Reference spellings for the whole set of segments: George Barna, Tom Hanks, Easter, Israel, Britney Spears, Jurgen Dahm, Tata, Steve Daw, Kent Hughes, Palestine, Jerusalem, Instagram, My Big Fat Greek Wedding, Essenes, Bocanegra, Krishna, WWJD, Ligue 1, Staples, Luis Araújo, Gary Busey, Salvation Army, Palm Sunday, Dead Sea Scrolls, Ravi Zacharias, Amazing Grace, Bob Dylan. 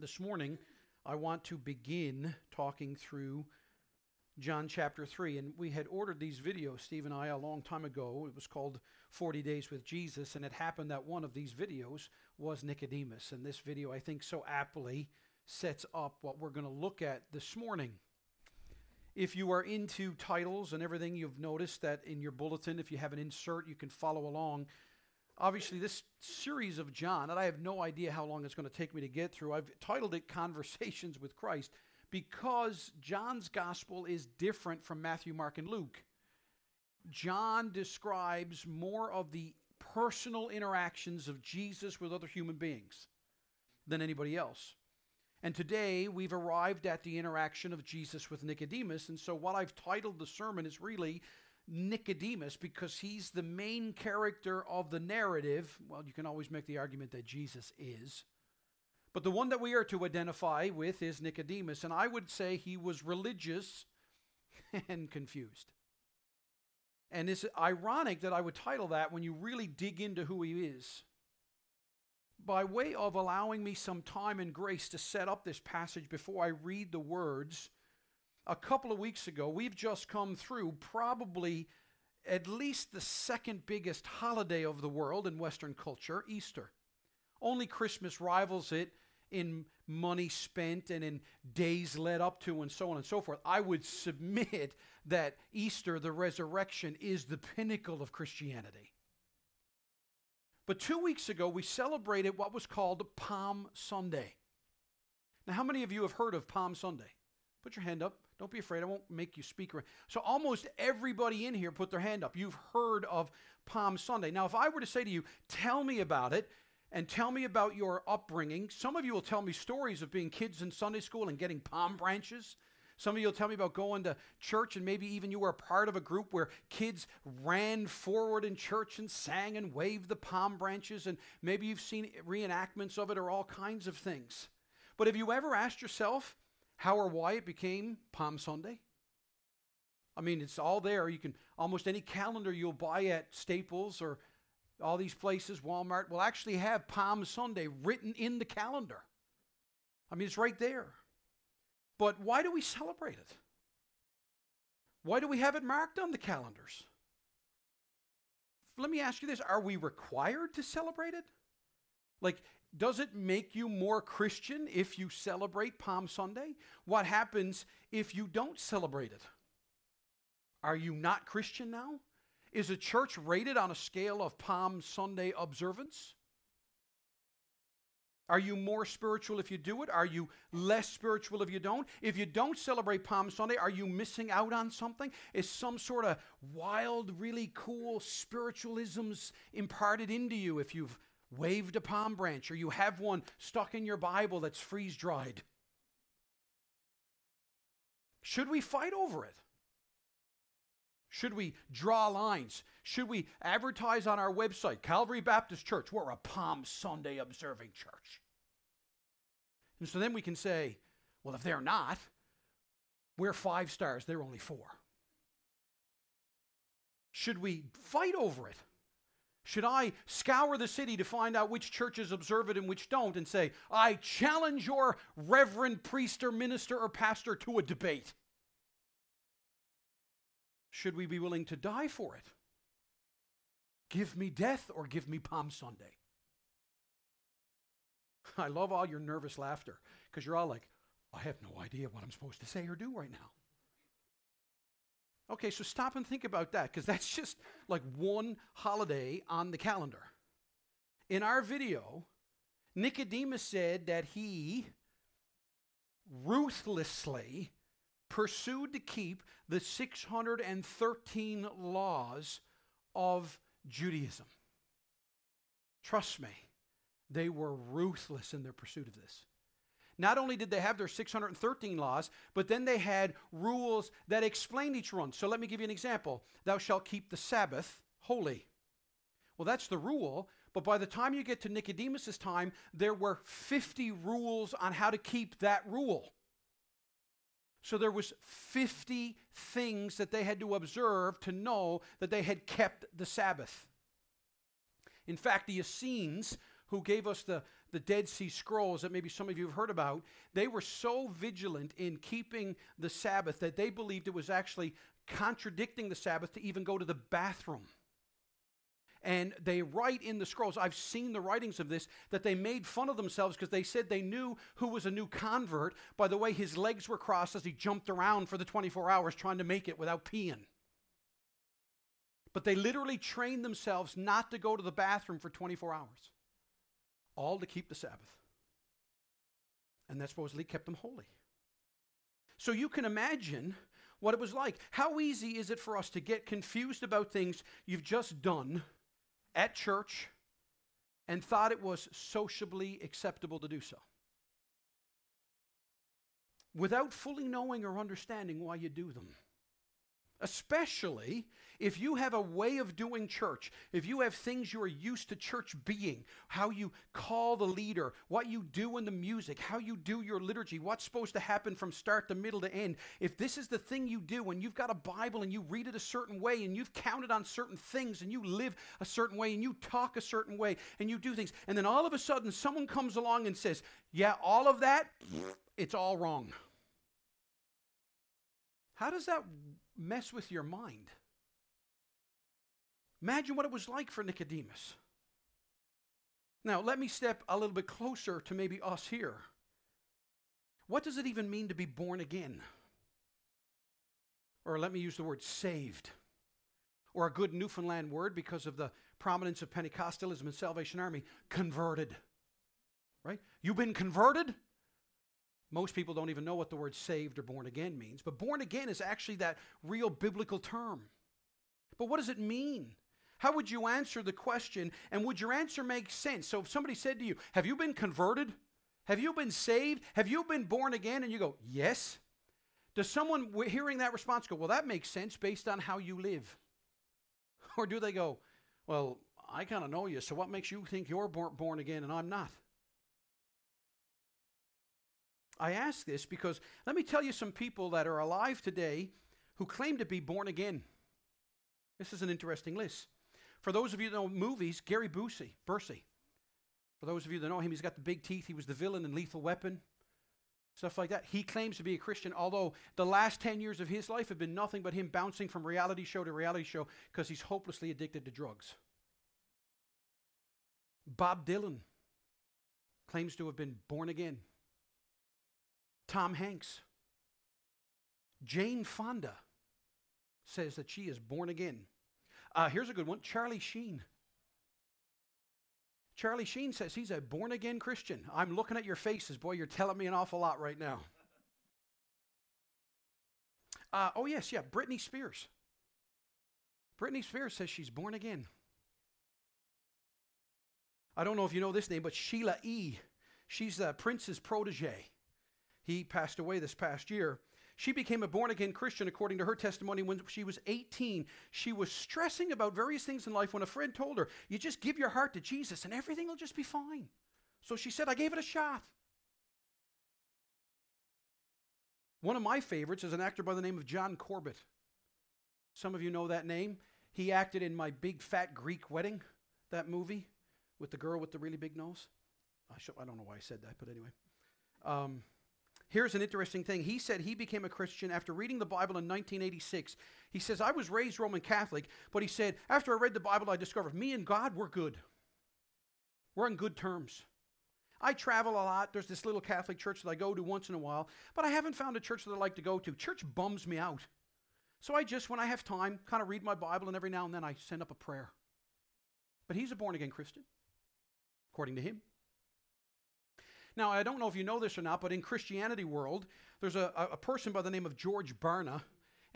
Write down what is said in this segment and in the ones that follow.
This morning, I want to begin talking through John chapter 3, and we had ordered these videos, Steve and I, a long time ago. It was called 40 Days with Jesus, and it happened that one of these videos was Nicodemus, and this video, I think, so aptly sets up what we're going to look at this morning. If you are into titles and everything, you've noticed that in your bulletin, if you have an insert, you can follow along. Obviously, this series of John, and I have no idea how long it's going to take me to get through, I've titled it Conversations with Christ, because John's gospel is different from Matthew, Mark, and Luke. John describes more of the personal interactions of Jesus with other human beings than anybody else. And today, we've arrived at the interaction of Jesus with Nicodemus, and so what I've titled the sermon is really Nicodemus, because he's the main character of the narrative. Well, you can always make the argument that Jesus is. But the one that we are to identify with is Nicodemus, and I would say he was religious and confused. And it's ironic that I would title that when you really dig into who he is. By way of allowing me some time and grace to set up this passage before I read the words, a couple of weeks ago, we've just come through probably at least the second biggest holiday of the world in Western culture, Easter. Only Christmas rivals it in money spent and in days led up to and so on and so forth. I would submit that Easter, the resurrection, is the pinnacle of Christianity. But 2 weeks ago, we celebrated what was called Palm Sunday. Now, how many of you have heard of Palm Sunday? Put your hand up. Don't be afraid. I won't make you speak. So almost everybody in here put their hand up. You've heard of Palm Sunday. Now, if I were to say to you, tell me about it, and tell me about your upbringing. Some of you will tell me stories of being kids in Sunday school and getting palm branches. Some of you will tell me about going to church, and maybe even you were a part of a group where kids ran forward in church and sang and waved the palm branches, and maybe you've seen reenactments of it or all kinds of things. But have you ever asked yourself how or why it became Palm Sunday? I mean, it's all there. You can almost any calendar you'll buy at Staples or all these places, Walmart, will actually have Palm Sunday written in the calendar. I mean, it's right there. But why do we celebrate it? Why do we have it marked on the calendars? Let me ask you this. Are we required to celebrate it? Like, does it make you more Christian if you celebrate Palm Sunday? What happens if you don't celebrate it? Are you not Christian now? Is a church rated on a scale of Palm Sunday observance? Are you more spiritual if you do it? Are you less spiritual if you don't? If you don't celebrate Palm Sunday, are you missing out on something? Is some sort of wild, really cool spiritualisms imparted into you if you've waved a palm branch or you have one stuck in your Bible that's freeze-dried? Should we fight over it? Should we draw lines? Should we advertise on our website, Calvary Baptist Church? We're a Palm Sunday observing church. And so then we can say, well, if they're not, we're 5 stars, they're only 4. Should we fight over it? Should I scour the city to find out which churches observe it and which don't and say, I challenge your reverend, priest, or minister, or pastor to a debate? Should we be willing to die for it? Give me death or give me Palm Sunday. I love all your nervous laughter because you're all like, I have no idea what I'm supposed to say or do right now. Okay, so stop and think about that because that's just like one holiday on the calendar. In our video, Nicodemus said that he ruthlessly pursued to keep the 613 laws of Judaism. Trust me, they were ruthless in their pursuit of this. Not only did they have their 613 laws, but then they had rules that explained each one. So let me give you an example. Thou shalt keep the Sabbath holy. Well, that's the rule, but by the time you get to Nicodemus's time, there were 50 rules on how to keep that rule. So there was 50 things that they had to observe to know that they had kept the Sabbath. In fact, the Essenes, who gave us the, the Dead Sea Scrolls that maybe some of you have heard about, they were so vigilant in keeping the Sabbath that they believed it was actually contradicting the Sabbath to even go to the bathroom. And they write in the scrolls, I've seen the writings of this, that they made fun of themselves because they said they knew who was a new convert by the way his legs were crossed as he jumped around for the 24 hours trying to make it without peeing. But they literally trained themselves not to go to the bathroom for 24 hours, all to keep the Sabbath. And that supposedly kept them holy. So you can imagine what it was like. How easy is it for us to get confused about things you've just done at church and thought it was sociably acceptable to do so, without fully knowing or understanding why you do them? Especially if you have a way of doing church, if you have things you are used to church being, how you call the leader, what you do in the music, how you do your liturgy, what's supposed to happen from start to middle to end. If this is the thing you do and you've got a Bible and you read it a certain way and you've counted on certain things and you live a certain way and you talk a certain way and you do things, and then all of a sudden someone comes along and says, yeah, all of that, it's all wrong. How does that mess with your mind? Imagine what it was like for Nicodemus. Now, let me step a little bit closer to maybe us here. What does it even mean to be born again? Or let me use the word saved. Or a good Newfoundland word because of the prominence of Pentecostalism and Salvation Army, converted. Right? You've been converted? Most people don't even know what the word saved or born again means. But born again is actually that real biblical term. But what does it mean? How would you answer the question? And would your answer make sense? So if somebody said to you, have you been converted? Have you been saved? Have you been born again? And you go, yes. Does someone hearing that response go, well, that makes sense based on how you live? Or do they go, well, I kind of know you, so what makes you think you're born again and I'm not? I ask this because let me tell you some people that are alive today who claim to be born again. This is an interesting list. For those of you that know movies, Gary Busey. For those of you that know him, he's got the big teeth. He was the villain in Lethal Weapon, stuff like that. He claims to be a Christian, although the last 10 years of his life have been nothing but him bouncing from reality show to reality show because he's hopelessly addicted to drugs. Bob Dylan claims to have been born again. Tom Hanks. Jane Fonda says that she is born again. Here's a good one, Charlie Sheen. Charlie Sheen says he's a born-again Christian. I'm looking at your faces. Boy, you're telling me an awful lot right now. Britney Spears. Britney Spears says she's born again. I don't know if you know this name, but Sheila E. She's the Prince's protege. He passed away this past year. She became a born-again Christian, according to her testimony, when she was 18. She was stressing about various things in life when a friend told her, you just give your heart to Jesus and everything will just be fine. So she said, I gave it a shot. One of my favorites is an actor by the name of John Corbett. Some of you know that name. He acted in My Big Fat Greek Wedding, that movie, with the girl with the really big nose. I don't know why I said that, but anyway. Here's an interesting thing. He said he became a Christian after reading the Bible in 1986. He says, I was raised Roman Catholic, but he said, after I read the Bible, I discovered me and God were good. We're on good terms. I travel a lot. There's this little Catholic church that I go to once in a while, but I haven't found a church that I like to go to. Church bums me out. So I just, when I have time, kind of read my Bible, and every now and then I send up a prayer. But he's a born-again Christian, according to him. Now, I don't know if you know this or not, but in Christianity world, there's a person by the name of George Barna,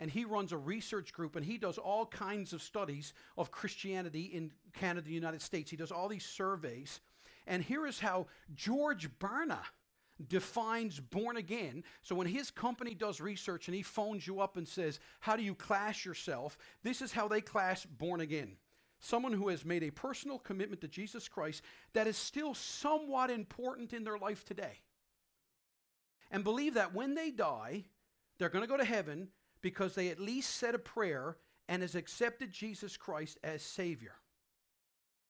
and he runs a research group, and he does all kinds of studies of Christianity in Canada, the United States. He does all these surveys, and here is how George Barna defines born again. So when his company does research and he phones you up and says, how do you class yourself? This is how they class born again. Someone who has made a personal commitment to Jesus Christ that is still somewhat important in their life today. And believe that when they die, they're going to go to heaven because they at least said a prayer and has accepted Jesus Christ as Savior.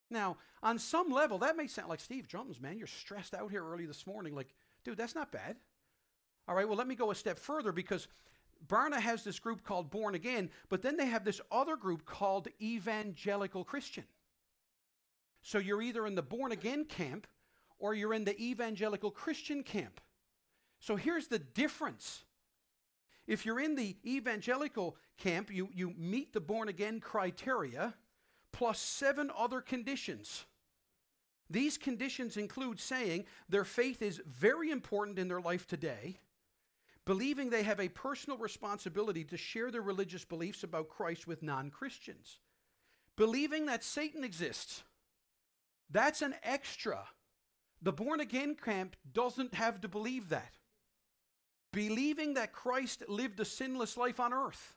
Now, on some level, that may sound like, Steve Drums, man, you're stressed out here early this morning. Like, dude, that's not bad. All right, well, let me go a step further, because Barna has this group called Born Again, but then they have this other group called Evangelical Christian. So you're either in the Born Again camp or you're in the Evangelical Christian camp. So here's the difference. If you're in the Evangelical camp, you meet the Born Again criteria plus 7 other conditions. These conditions include saying their faith is very important in their life today, believing they have a personal responsibility to share their religious beliefs about Christ with non-Christians, believing that Satan exists. That's an extra. The born-again camp doesn't have to believe that. Believing that Christ lived a sinless life on earth,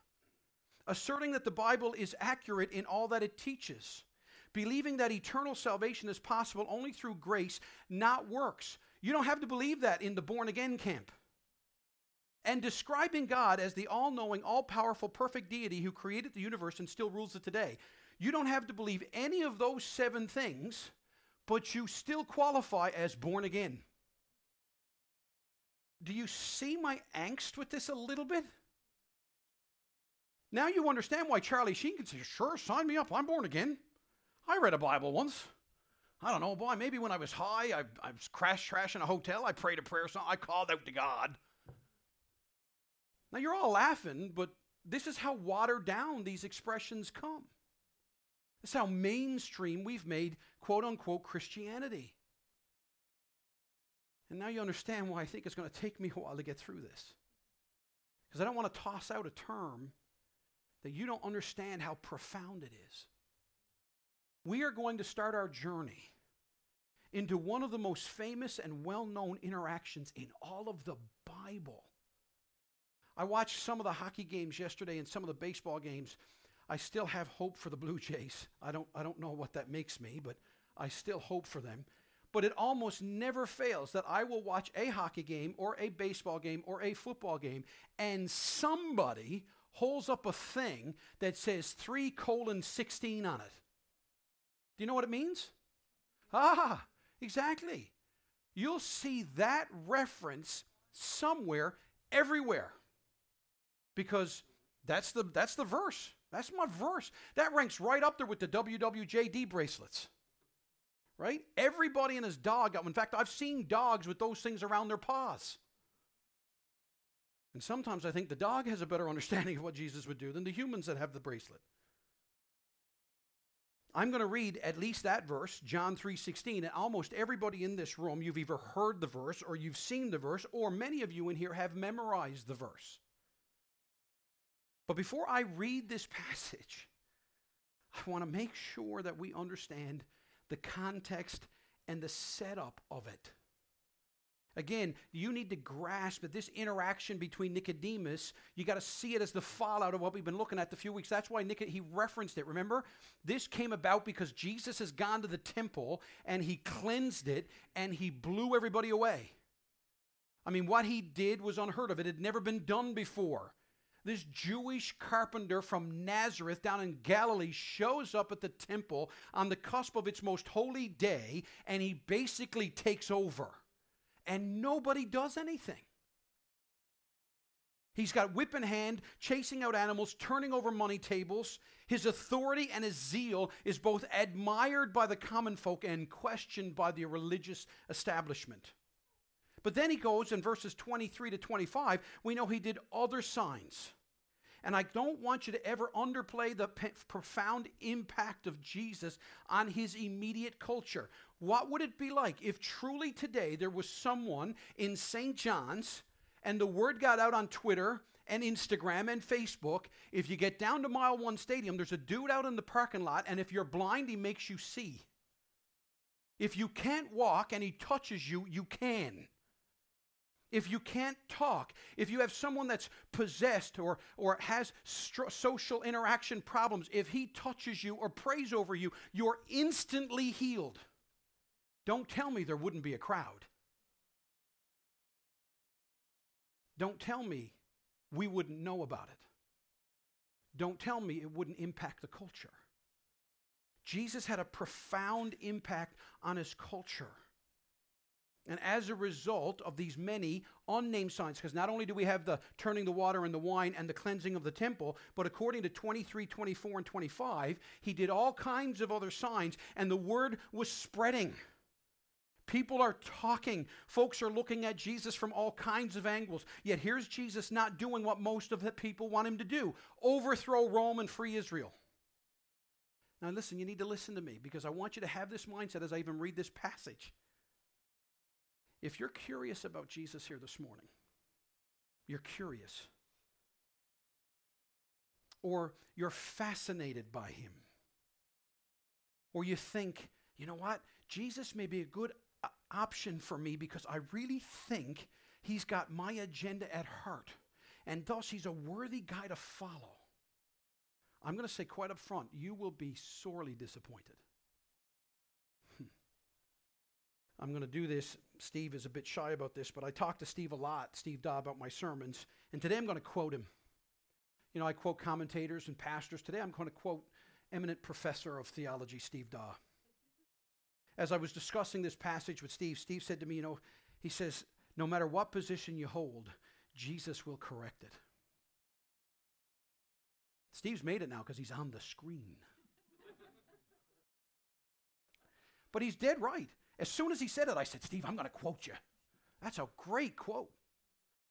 asserting that the Bible is accurate in all that it teaches, believing that eternal salvation is possible only through grace, not works. You don't have to believe that in the born-again camp. And describing God as the all-knowing, all-powerful, perfect deity who created the universe and still rules it today. You don't have to believe any of those 7 things, but you still qualify as born again. Do you see my angst with this a little bit? Now you understand why Charlie Sheen can say, sure, sign me up, I'm born again. I read a Bible once. I don't know, boy, maybe when I was high, I was crashing a hotel, I prayed a prayer song, I called out to God. Now you're all laughing, but this is how watered down these expressions come. That's how mainstream we've made quote-unquote Christianity. And now you understand why I think it's going to take me a while to get through this. Because I don't want to toss out a term that you don't understand how profound it is. We are going to start our journey into one of the most famous and well-known interactions in all of the Bible. I watched some of the hockey games yesterday and some of the baseball games. I still have hope for the Blue Jays. I don't know what that makes me, but I still hope for them. But it almost never fails that I will watch a hockey game or a baseball game or a football game, and somebody holds up a thing that says 3:16 on it. Do you know what it means? Ah, exactly. You'll see that reference somewhere, everywhere, because that's the verse. That's my verse. That ranks right up there with the WWJD bracelets, right? Everybody and his dog. In fact, I've seen dogs with those things around their paws. And sometimes I think the dog has a better understanding of what Jesus would do than the humans that have the bracelet. I'm going to read at least that verse, John 3:16, and almost everybody in this room, you've either heard the verse or you've seen the verse, or many of you in here have memorized the verse. But before I read this passage, I want to make sure that we understand the context and the setup of it. Again, you need to grasp that this interaction between Nicodemus, you got to see it as the fallout of what we've been looking at the few weeks. That's why he referenced it, remember? This came about because Jesus has gone to the temple and he cleansed it and he blew everybody away. I mean, what he did was unheard of. It had never been done before. This Jewish carpenter from Nazareth down in Galilee shows up at the temple on the cusp of its most holy day, and he basically takes over. And nobody does anything. He's got whip in hand, chasing out animals, turning over money tables. His authority and his zeal is both admired by the common folk and questioned by the religious establishment. But then he goes in verses 23-25, we know he did other signs. And I don't want you to ever underplay the profound impact of Jesus on his immediate culture. What would it be like if truly today there was someone in St. John's and the word got out on Twitter and Instagram and Facebook, if you get down to Mile 1 Stadium, there's a dude out in the parking lot, and if you're blind, he makes you see. If you can't walk and he touches you, you can. If you can't talk, if you have someone that's possessed or has social interaction problems, if he touches you or prays over you, you're instantly healed. Don't tell me there wouldn't be a crowd. Don't tell me we wouldn't know about it. Don't tell me it wouldn't impact the culture. Jesus had a profound impact on his culture. And as a result of these many unnamed signs, because not only do we have the turning the water and the wine and the cleansing of the temple, but according to 23, 24, and 25, he did all kinds of other signs, and the word was spreading. People are talking. Folks are looking at Jesus from all kinds of angles. Yet here's Jesus not doing what most of the people want him to do, overthrow Rome and free Israel. Now listen, you need to listen to me, because I want you to have this mindset as I even read this passage. If you're curious about Jesus here this morning, you're curious, or you're fascinated by him, or you think, you know what, Jesus may be a good option for me because I really think he's got my agenda at heart, and thus he's a worthy guy to follow. I'm going to say quite up front, you will be sorely disappointed. I'm going to do this. Steve is a bit shy about this, but I talk to Steve a lot, Steve Daw, about my sermons. And today I'm going to quote him. You know, I quote commentators and pastors. Today I'm going to quote eminent professor of theology, Steve Daw. As I was discussing this passage with Steve, Steve said to me, you know, he says, no matter what position you hold, Jesus will correct it. Steve's made it now because he's on the screen. But he's dead right. As soon as he said it, I said, Steve, I'm going to quote you. That's a great quote.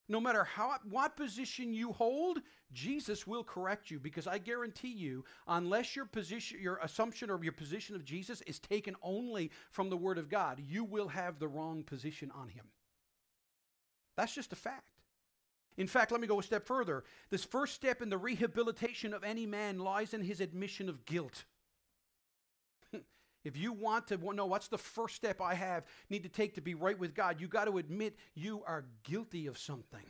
No matter what position you hold, Jesus will correct you, because I guarantee you, unless your assumption or your position of Jesus is taken only from the Word of God, you will have the wrong position on him. That's just a fact. In fact, let me go a step further. This first step in the rehabilitation of any man lies in his admission of guilt. If you want to know what's the first step I need to take to be right with God, you got to admit you are guilty of something.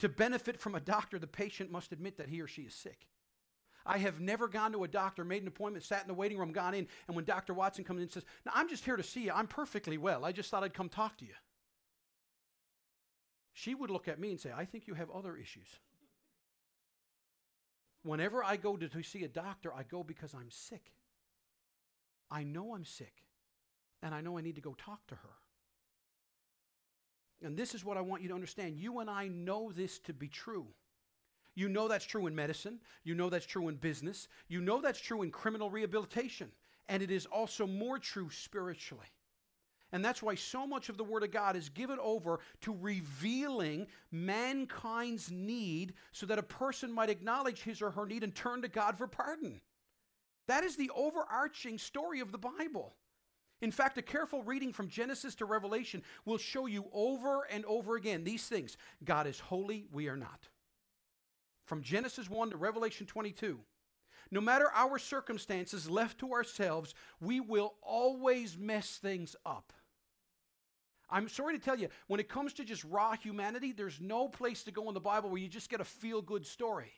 To benefit from a doctor, the patient must admit that he or she is sick. I have never gone to a doctor, made an appointment, sat in the waiting room, gone in, and when Dr. Watson comes in and says, "No, I'm just here to see you. I'm perfectly well. I just thought I'd come talk to you." She would look at me and say, "I think you have other issues." Whenever I go to see a doctor, I go because I'm sick. I know I'm sick, and I know I need to go talk to her. And this is what I want you to understand. You and I know this to be true. You know that's true in medicine. You know that's true in business. You know that's true in criminal rehabilitation. And it is also more true spiritually. And that's why so much of the Word of God is given over to revealing mankind's need so that a person might acknowledge his or her need and turn to God for pardon. That is the overarching story of the Bible. In fact, a careful reading from Genesis to Revelation will show you over and over again these things. God is holy, we are not. From Genesis 1 to Revelation 22. No matter our circumstances, left to ourselves, we will always mess things up. I'm sorry to tell you, when it comes to just raw humanity, there's no place to go in the Bible where you just get a feel-good story.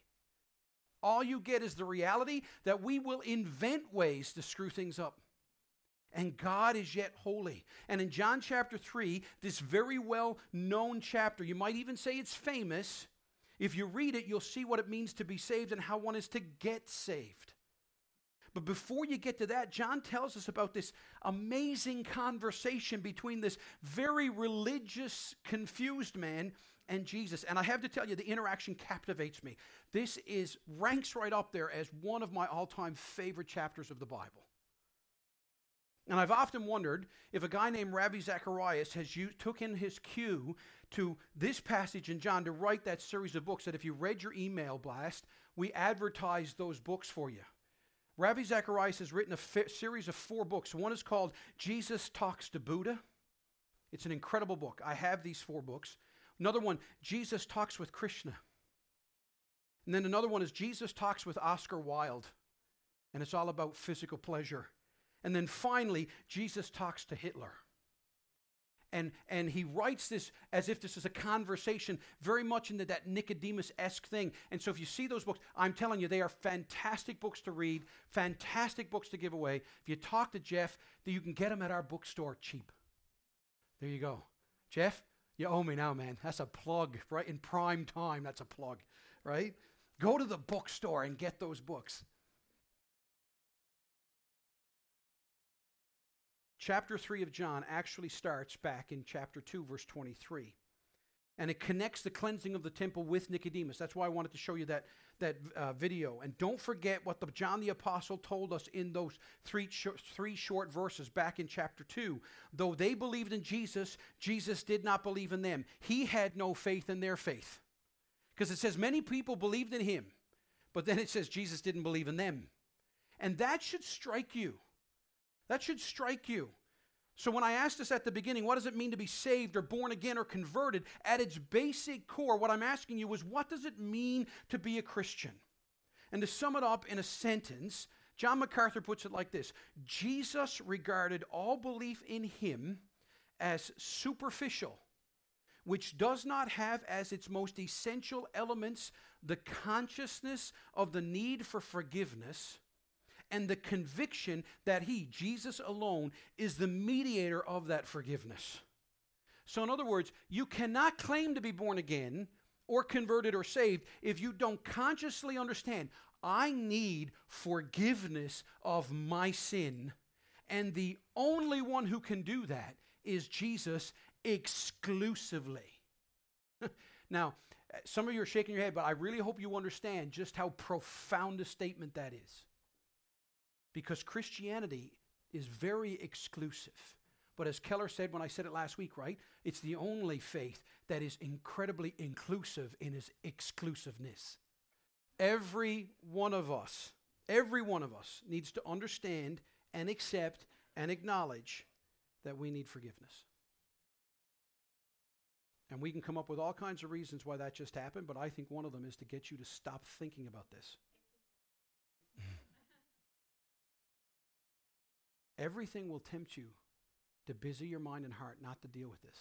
All you get is the reality that we will invent ways to screw things up. And God is yet holy. And in John chapter 3, this very well-known chapter, you might even say it's famous. If you read it, you'll see what it means to be saved and how one is to get saved. But before you get to that, John tells us about this amazing conversation between this very religious, confused man and Jesus. And I have to tell you, the interaction captivates me. This ranks right up there as one of my all-time favorite chapters of the Bible. And I've often wondered if a guy named Ravi Zacharias took in his cue to this passage in John to write that series of books that if you read your email blast, we advertised those books for you. Ravi Zacharias has written a series of 4 books. One is called Jesus Talks to Buddha. It's an incredible book. I have these 4 books. Another one, Jesus Talks with Krishna. And then another one is Jesus Talks with Oscar Wilde. And it's all about physical pleasure. And then finally, Jesus Talks to Hitler. And he writes this as if this is a conversation, very much into that Nicodemus-esque thing. And so if you see those books, I'm telling you, they are fantastic books to read, fantastic books to give away. If you talk to Jeff, you can get them at our bookstore cheap. There you go. Jeff? You owe me now, man. That's a plug, right? In prime time, that's a plug, right? Go to the bookstore and get those books. Chapter 3 of John actually starts back in chapter 2, verse 23. And it connects the cleansing of the temple with Nicodemus. That's why I wanted to show you that video. And don't forget what John the Apostle told us in those three short verses back in chapter 2. Though they believed in Jesus, Jesus did not believe in them. He had no faith in their faith. Because it says many people believed in him. But then it says Jesus didn't believe in them. And that should strike you. That should strike you. So when I asked this at the beginning, what does it mean to be saved or born again or converted? At its basic core, what I'm asking you is, what does it mean to be a Christian? And to sum it up in a sentence, John MacArthur puts it like this: Jesus regarded all belief in him as superficial, which does not have as its most essential elements the consciousness of the need for forgiveness and the conviction that he, Jesus alone, is the mediator of that forgiveness. So in other words, you cannot claim to be born again or converted or saved if you don't consciously understand, I need forgiveness of my sin. And the only one who can do that is Jesus exclusively. Now, some of you are shaking your head, but I really hope you understand just how profound a statement that is. Because Christianity is very exclusive. But as Keller said when I said it last week, right? It's the only faith that is incredibly inclusive in its exclusiveness. Every one of us needs to understand and accept and acknowledge that we need forgiveness. And we can come up with all kinds of reasons why that just happened, but I think one of them is to get you to stop thinking about this. Everything will tempt you to busy your mind and heart not to deal with this.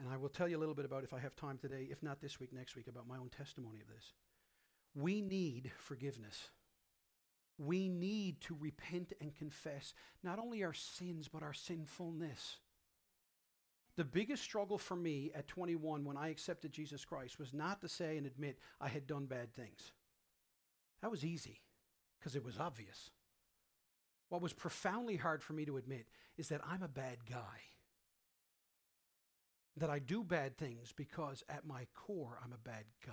And I will tell you a little bit about, if I have time today, if not this week, next week, about my own testimony of this. We need forgiveness. We need to repent and confess not only our sins, but our sinfulness. The biggest struggle for me at 21 when I accepted Jesus Christ was not to say and admit I had done bad things. That was easy because it was obvious. What was profoundly hard for me to admit is that I'm a bad guy. That I do bad things because at my core, I'm a bad guy.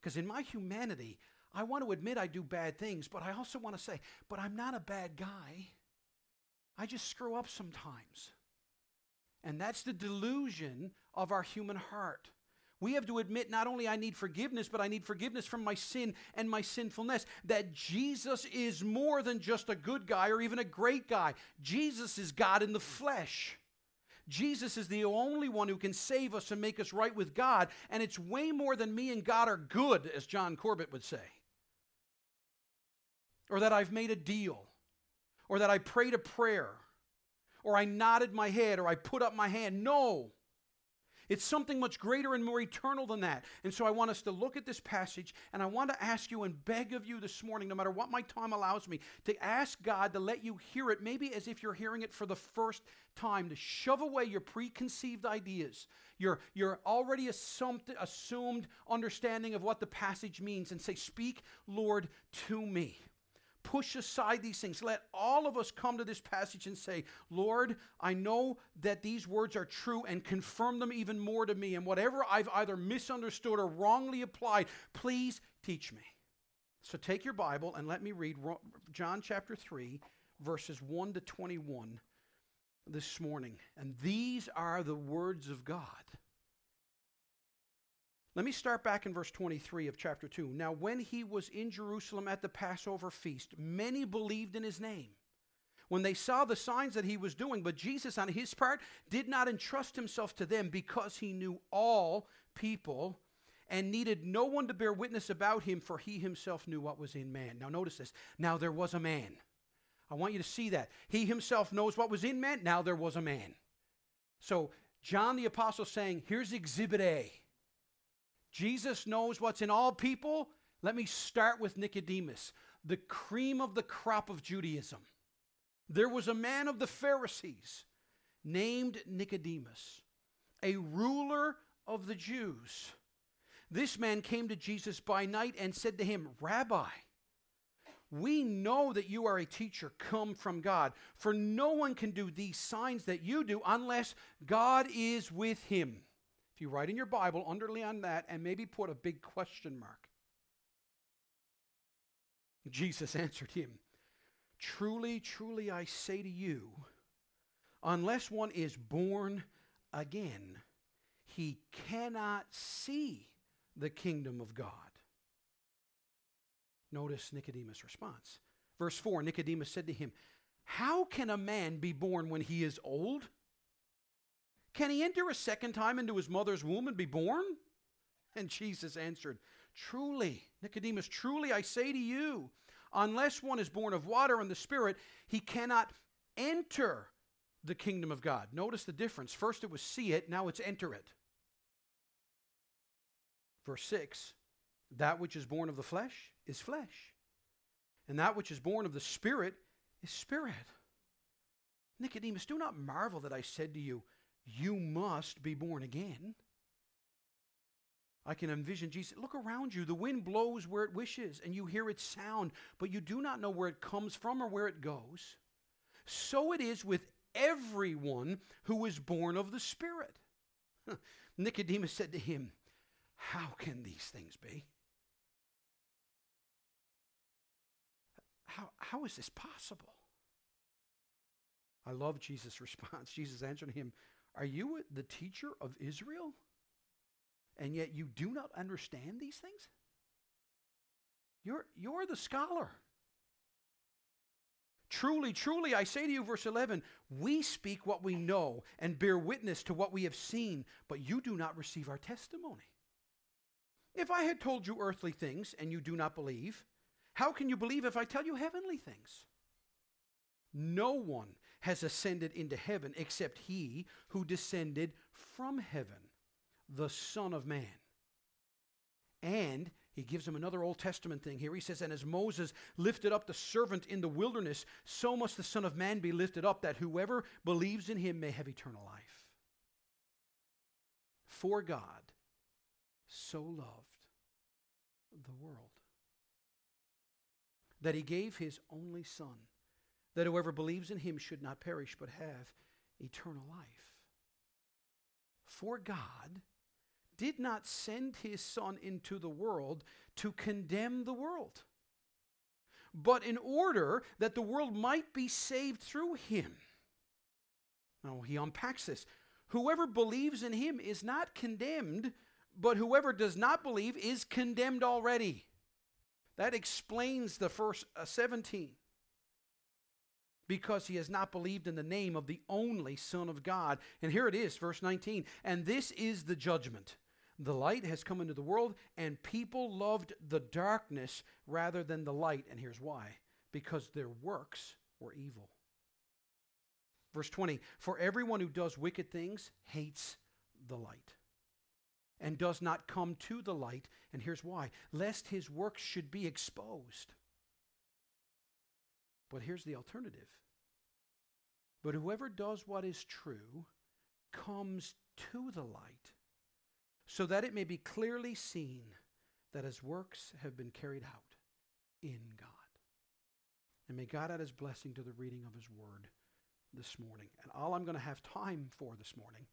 Because in my humanity, I want to admit I do bad things, but I also want to say, but I'm not a bad guy. I just screw up sometimes. And that's the delusion of our human heart. We have to admit not only I need forgiveness, but I need forgiveness from my sin and my sinfulness. That Jesus is more than just a good guy or even a great guy. Jesus is God in the flesh. Jesus is the only one who can save us and make us right with God. And it's way more than me and God are good, as John Corbett would say. Or that I've made a deal. Or that I prayed a prayer. Or I nodded my head. Or I put up my hand. No. It's something much greater and more eternal than that. And so I want us to look at this passage, and I want to ask you and beg of you this morning, no matter what my time allows me, to ask God to let you hear it, maybe as if you're hearing it for the first time, to shove away your preconceived ideas, your already assumed understanding of what the passage means, and say, speak, Lord, to me. Push aside these things. Let all of us come to this passage and say, Lord, I know that these words are true, and confirm them even more to me. And whatever I've either misunderstood or wrongly applied, please teach me. So take your Bible and let me read John chapter 3, verses 1 to 21 this morning. And these are the words of God. Let me start back in verse 23 of chapter 2. Now, when he was in Jerusalem at the Passover feast, many believed in his name when they saw the signs that he was doing. But Jesus, on his part, did not entrust himself to them, because he knew all people and needed no one to bear witness about him, for he himself knew what was in man. Now, notice this. Now, there was a man. I want you to see that. He himself knows what was in man. Now, there was a man. So, John the Apostle saying, here's Exhibit A. Jesus knows what's in all people. Let me start with Nicodemus, the cream of the crop of Judaism. There was a man of the Pharisees named Nicodemus, a ruler of the Jews. This man came to Jesus by night and said to him, Rabbi, We know that you are a teacher come from God, for no one can do these signs that you do unless God is with him. If you write in your Bible, underline that and maybe put a big question mark. Jesus answered him, "Truly, truly, I say to you, unless one is born again, he cannot see the kingdom of God." Notice Nicodemus' response. Verse 4, Nicodemus said to him, "How can a man be born when he is old? Can he enter a second time into his mother's womb and be born?" And Jesus answered, "Truly, Nicodemus, truly I say to you, unless one is born of water and the Spirit, he cannot enter the kingdom of God." Notice the difference. First it was see it, now it's enter it. Verse 6, that which is born of the flesh is flesh, and that which is born of the Spirit is spirit. Nicodemus, do not marvel that I said to you, you must be born again. I can envision Jesus. Look around you. The wind blows where it wishes, and you hear its sound, but you do not know where it comes from or where it goes. So it is with everyone who is born of the Spirit. Nicodemus said to him, "How can these things be? How is this possible?" I love Jesus' response. Jesus answered him, "Are you the teacher of Israel, and yet you do not understand these things? You're the scholar. Truly, truly, I say to you," verse 11, "we speak what we know and bear witness to what we have seen, but you do not receive our testimony. If I had told you earthly things and you do not believe, how can you believe if I tell you heavenly things? No one has ascended into heaven except he who descended from heaven, the Son of Man." And he gives him another Old Testament thing here. He says, "And as Moses lifted up the servant in the wilderness, so must the Son of Man be lifted up, that whoever believes in him may have eternal life. For God so loved the world that he gave his only Son, that whoever believes in him should not perish but have eternal life. For God did not send his Son into the world to condemn the world, but in order that the world might be saved through him." Now he unpacks this. "Whoever believes in him is not condemned, but whoever does not believe is condemned already." That explains the verse 17. "Because he has not believed in the name of the only Son of God." And here it is, verse 19. "And this is the judgment. The light has come into the world, and people loved the darkness rather than the light." And here's why. "Because their works were evil." Verse 20. "For everyone who does wicked things hates the light, and does not come to the light." And here's why. "Lest his works should be exposed." But here's the alternative. "But whoever does what is true comes to the light, so that it may be clearly seen that his works have been carried out in God." And may God add his blessing to the reading of his word this morning. And all I'm going to have time for this morning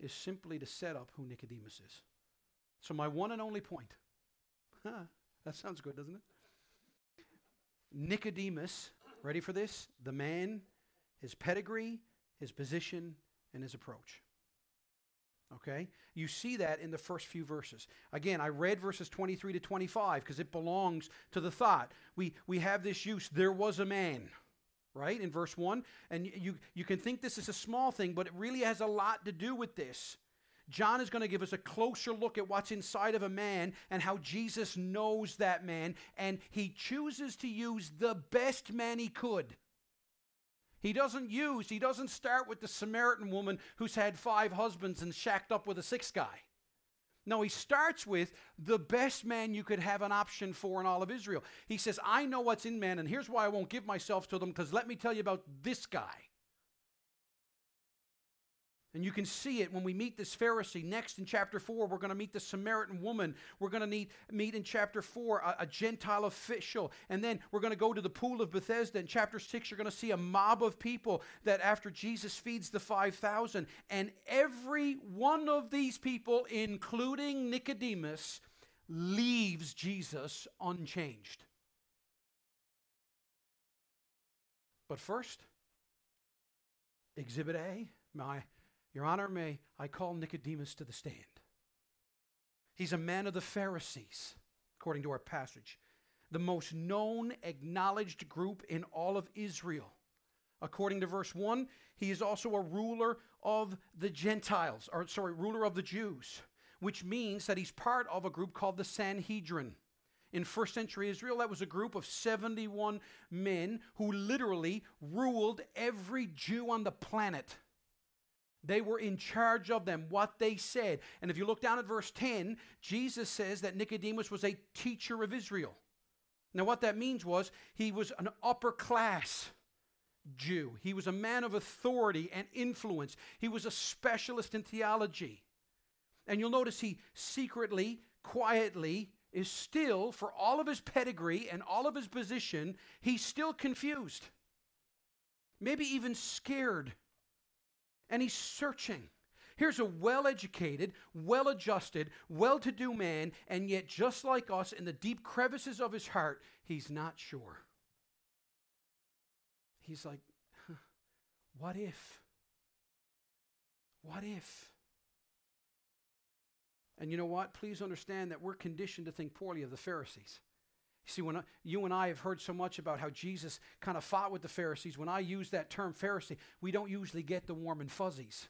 is simply to set up who Nicodemus is. So my one and only point. That sounds good, doesn't it? Nicodemus, ready for this? The man, his pedigree, his position, and his approach. Okay? You see that in the first few verses. Again, I read verses 23 to 25 because it belongs to the thought. We have this use, there was a man, right, in verse 1. And you can think this is a small thing, but it really has a lot to do with this. John is going to give us a closer look at what's inside of a man and how Jesus knows that man, and he chooses to use the best man he could. He doesn't start with the Samaritan woman who's had 5 husbands and shacked up with a 6th guy. No, he starts with the best man you could have an option for in all of Israel. He says, I know what's in man, and here's why I won't give myself to them, because let me tell you about this guy. And you can see it when we meet this Pharisee. Next in chapter 4, we're going to meet the Samaritan woman. We're going to meet in chapter 4 a Gentile official. And then we're going to go to the pool of Bethesda. In chapter 6, you're going to see a mob of people that after Jesus feeds the 5,000. And every one of these people, including Nicodemus, leaves Jesus unchanged. But first, Exhibit A, Your Honor, may I call Nicodemus to the stand. He's a man of the Pharisees, according to our passage, the most known, acknowledged group in all of Israel. According to verse 1, he is also a ruler of the Gentiles, ruler of the Jews, which means that he's part of a group called the Sanhedrin. In first century Israel, that was a group of 71 men who literally ruled every Jew on the planet. They were in charge of them, what they said. And if you look down at verse 10, Jesus says that Nicodemus was a teacher of Israel. Now, what that means was he was an upper class Jew. He was a man of authority and influence. He was a specialist in theology. And you'll notice he secretly, quietly, is still, for all of his pedigree and all of his position, he's still confused, maybe even scared. And he's searching. Here's a well-educated, well-adjusted, well-to-do man, and yet just like us, in the deep crevices of his heart, he's not sure. He's like, what if? What if? And you know what? Please understand that we're conditioned to think poorly of the Pharisees. See, when you and I have heard so much about how Jesus kind of fought with the Pharisees, when I use that term Pharisee, we don't usually get the warm and fuzzies.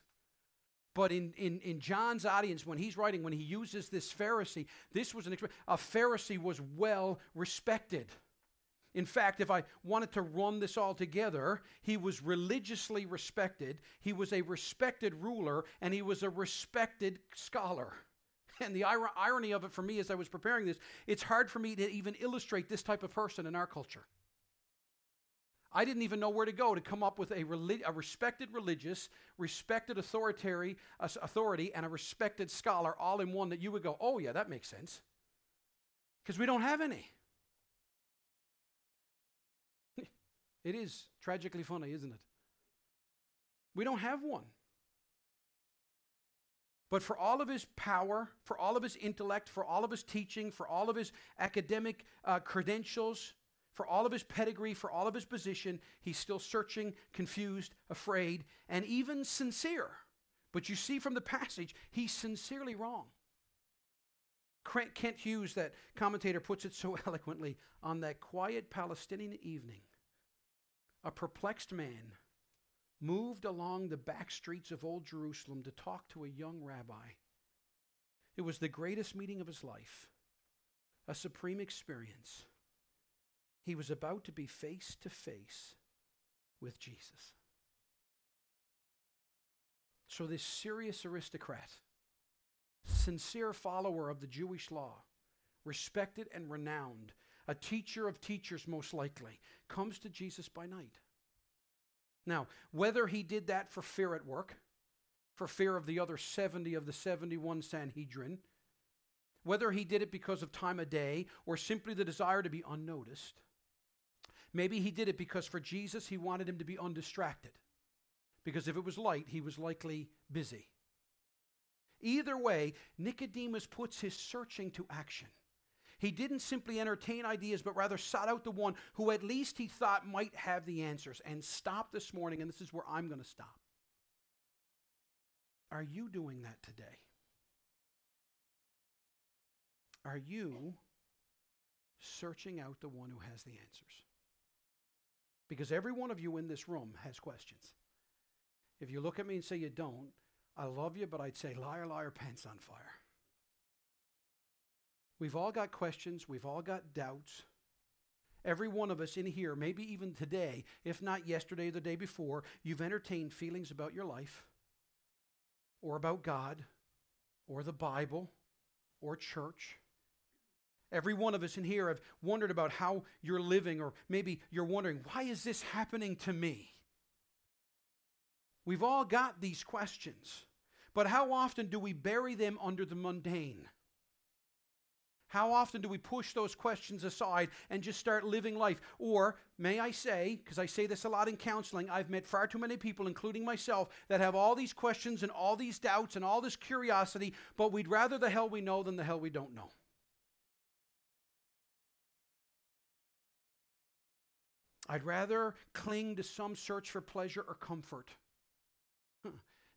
But in John's audience, when he's writing, when he uses this Pharisee, this was a Pharisee was well respected. In fact, if I wanted to run this all together, he was religiously respected, he was a respected ruler, and he was a respected scholar. And the irony of it for me as I was preparing this, it's hard for me to even illustrate this type of person in our culture. I didn't even know where to go to come up with a respected religious, respected authority, and a respected scholar all in one that you would go, oh yeah, that makes sense. Because we don't have any. It is tragically funny, isn't it? We don't have one. But for all of his power, for all of his intellect, for all of his teaching, for all of his academic credentials, for all of his pedigree, for all of his position, he's still searching, confused, afraid, and even sincere. But you see from the passage, he's sincerely wrong. Kent Hughes, that commentator, puts it so eloquently. On that quiet Palestinian evening, a perplexed man moved along the back streets of old Jerusalem to talk to a young rabbi. It was the greatest meeting of his life, a supreme experience. He was about to be face to face with Jesus. So this serious aristocrat, sincere follower of the Jewish law, respected and renowned, a teacher of teachers most likely, comes to Jesus by night. Now, whether he did that for fear at work, for fear of the other 70 of the 71 Sanhedrin, whether he did it because of time of day or simply the desire to be unnoticed, maybe he did it because for Jesus he wanted him to be undistracted, because if it was light, he was likely busy. Either way, Nicodemus puts his searching to action. He didn't simply entertain ideas, but rather sought out the one who at least he thought might have the answers. And stop this morning, and this is where I'm going to stop. Are you doing that today? Are you searching out the one who has the answers? Because every one of you in this room has questions. If you look at me and say you don't, I love you, but I'd say, liar, liar, pants on fire. We've all got questions. We've all got doubts. Every one of us in here, maybe even today, if not yesterday or the day before, you've entertained feelings about your life or about God or the Bible or church. Every one of us in here have wondered about how you're living, or maybe you're wondering, why is this happening to me? We've all got these questions. But how often do we bury them under the mundane? How often do we push those questions aside and just start living life? Or, may I say, because I say this a lot in counseling, I've met far too many people, including myself, that have all these questions and all these doubts and all this curiosity, but we'd rather the hell we know than the hell we don't know. I'd rather cling to some search for pleasure or comfort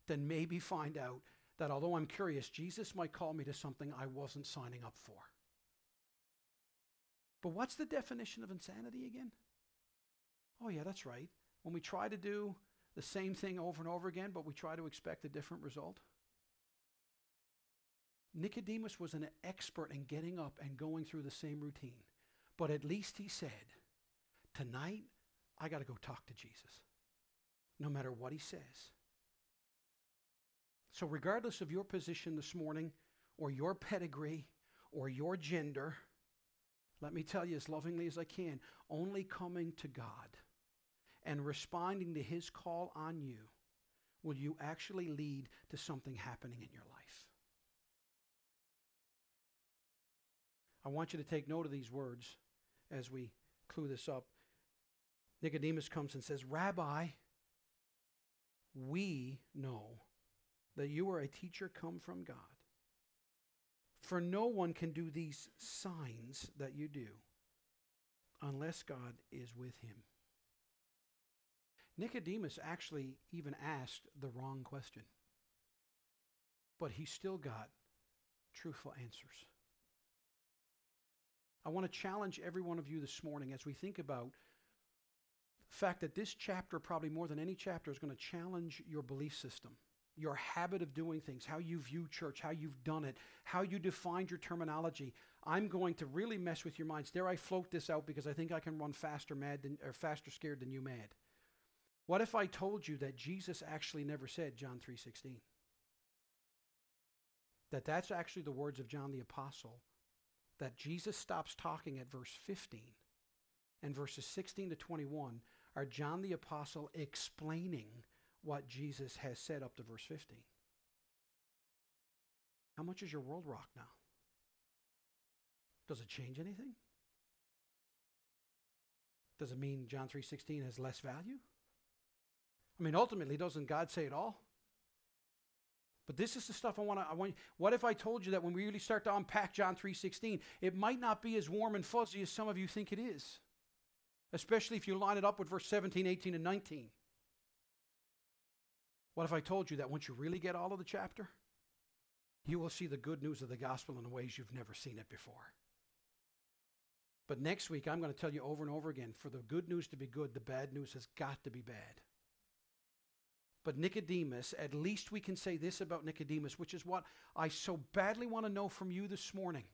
than maybe find out that although I'm curious, Jesus might call me to something I wasn't signing up for. But what's the definition of insanity again? Oh yeah, that's right. When we try to do the same thing over and over again, but we try to expect a different result. Nicodemus was an expert in getting up and going through the same routine. But at least he said, tonight, I got to go talk to Jesus, no matter what he says. So regardless of your position this morning, or your pedigree, or your gender, let me tell you as lovingly as I can, only coming to God and responding to his call on you will you actually lead to something happening in your life. I want you to take note of these words as we clue this up. Nicodemus comes and says, Rabbi, we know that you are a teacher come from God. For no one can do these signs that you do unless God is with him. Nicodemus actually even asked the wrong question, but he still got truthful answers. I want to challenge every one of you this morning as we think about the fact that this chapter, probably more than any chapter, is going to challenge your belief system, your habit of doing things, how you view church, how you've done it, how you defined your terminology. I'm going to really mess with your minds. Dare I float this out because I think I can run faster scared than you mad. What if I told you that Jesus actually never said John 3:16? That's actually the words of John the Apostle, that Jesus stops talking at verse 15, and verses 16 to 21 are John the Apostle explaining what Jesus has said up to verse 15. How much is your world rocked now? Does it change anything? Does it mean John 3:16 has less value? I mean, ultimately, doesn't God say it all? But this is the stuff I want. What if I told you that when we really start to unpack John 3:16, it might not be as warm and fuzzy as some of you think it is, especially if you line it up with verse 17, 18, and 19. What if I told you that once you really get all of the chapter, you will see the good news of the gospel in ways you've never seen it before? But next week, I'm going to tell you over and over again, for the good news to be good, the bad news has got to be bad. But Nicodemus, at least we can say this about Nicodemus, which is what I so badly want to know from you this morning.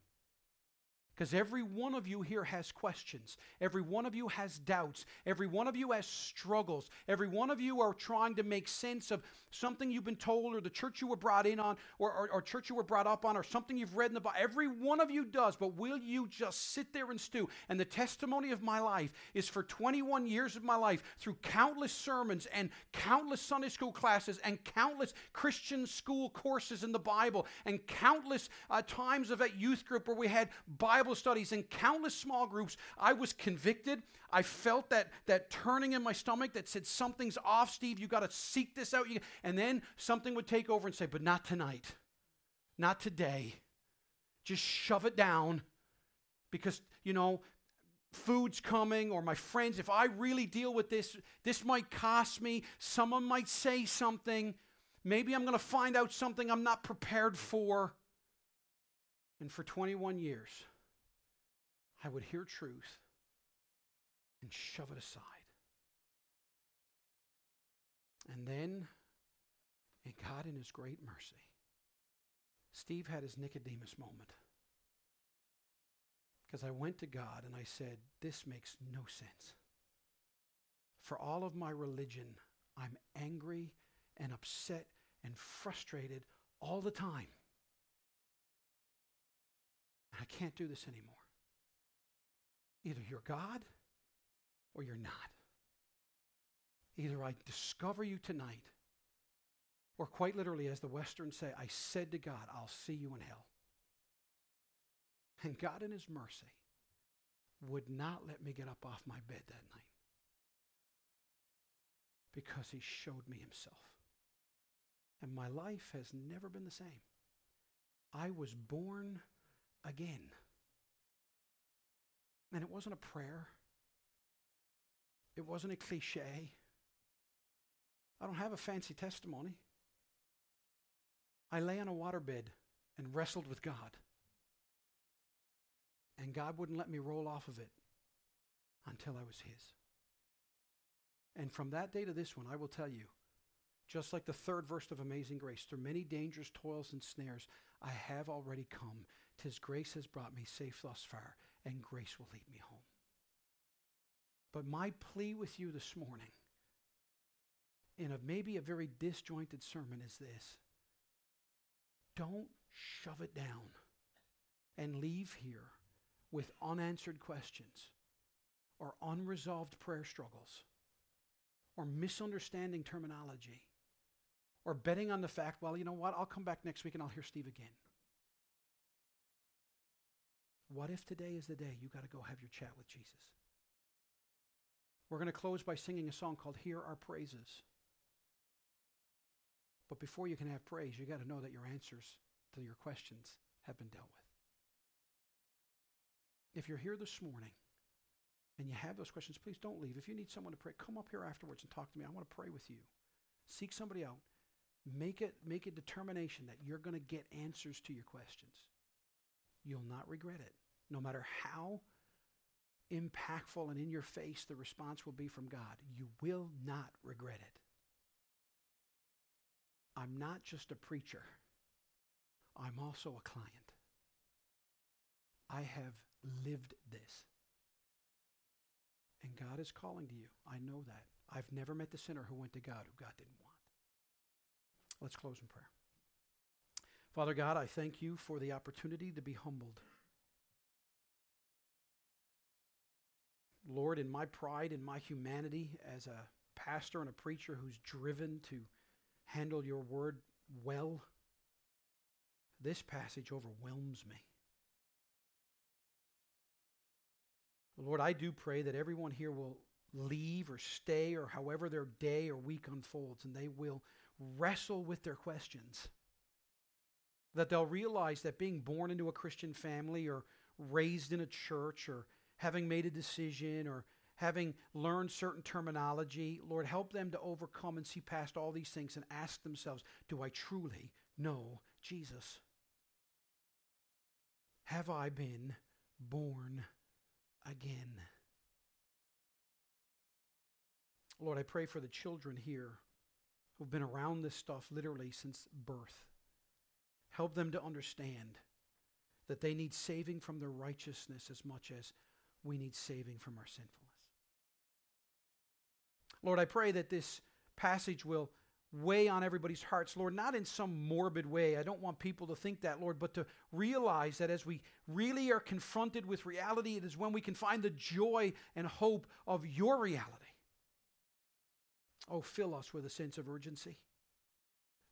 Because every one of you here has questions. Every one of you has doubts. Every one of you has struggles. Every one of you are trying to make sense of something you've been told or the church you were brought in on or church you were brought up on or something you've read in the Bible. Every one of you does, but will you just sit there and stew? And the testimony of my life is for 21 years of my life through countless sermons and countless Sunday school classes and countless Christian school courses in the Bible and countless times of a youth group where we had Bible studies in countless small groups. I was convicted. I felt that turning in my stomach that said, something's off, Steve. You got to seek this out. And then something would take over and say, but not tonight. Not today. Just shove it down because, food's coming, or my friends, if I really deal with this might cost me. Someone might say something. Maybe I'm going to find out something I'm not prepared for. And for 21 years, I would hear truth and shove it aside. And then, and God in his great mercy, Steve had his Nicodemus moment. Because I went to God and I said, this makes no sense. For all of my religion, I'm angry and upset and frustrated all the time. I can't do this anymore. Either you're God or you're not. Either I discover you tonight Or quite literally, as the Westerns say, I said to God, I'll see you in hell. And God in his mercy would not let me get up off my bed that night because he showed me himself. And my life has never been the same. I was born again. And it wasn't a prayer. It wasn't a cliche. I don't have a fancy testimony. I lay on a waterbed and wrestled with God. And God wouldn't let me roll off of it until I was his. And from that day to this one, I will tell you, just like the third verse of Amazing Grace, through many dangers, toils, and snares, I have already come. 'Tis grace has brought me safe thus far, and grace will lead me home. But my plea with you this morning, in maybe a very disjointed sermon, is this. Don't shove it down and leave here with unanswered questions or unresolved prayer struggles or misunderstanding terminology or betting on the fact, well, you know what, I'll come back next week and I'll hear Steve again. What if today is the day you got to go have your chat with Jesus? We're going to close by singing a song called Hear Our Praises. But before you can have praise, you got to know that your answers to your questions have been dealt with. If you're here this morning and you have those questions, please don't leave. If you need someone to pray, come up here afterwards and talk to me. I want to pray with you. Seek somebody out. Make a determination that you're going to get answers to your questions. You'll not regret it, no matter how impactful and in your face the response will be from God. You will not regret it. I'm not just a preacher. I'm also a client. I have lived this. And God is calling to you. I know that. I've never met the sinner who went to God who God didn't want. Let's close in prayer. Father God, I thank you for the opportunity to be humbled. Lord, in my pride, in my humanity, as a pastor and a preacher who's driven to handle your word well, this passage overwhelms me. Lord, I do pray that everyone here will leave or stay or however their day or week unfolds, and they will wrestle with their questions. That they'll realize that being born into a Christian family or raised in a church or having made a decision or having learned certain terminology, Lord, help them to overcome and see past all these things and ask themselves, do I truly know Jesus? Have I been born again? Lord, I pray for the children here who've been around this stuff literally since birth. Help them to understand that they need saving from their righteousness as much as we need saving from our sinfulness. Lord, I pray that this passage will weigh on everybody's hearts, Lord, not in some morbid way. I don't want people to think that, Lord, but to realize that as we really are confronted with reality, it is when we can find the joy and hope of your reality. Oh, fill us with a sense of urgency.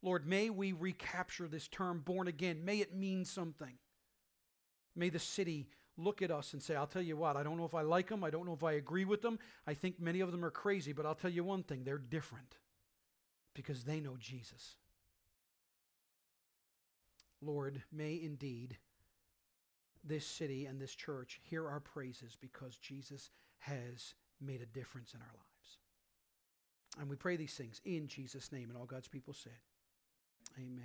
Lord, may we recapture this term, born again. May it mean something. May the city look at us and say, I'll tell you what, I don't know if I like them. I don't know if I agree with them. I think many of them are crazy, but I'll tell you one thing, they're different because they know Jesus. Lord, may indeed this city and this church hear our praises because Jesus has made a difference in our lives. And we pray these things in Jesus' name, and all God's people said, amen.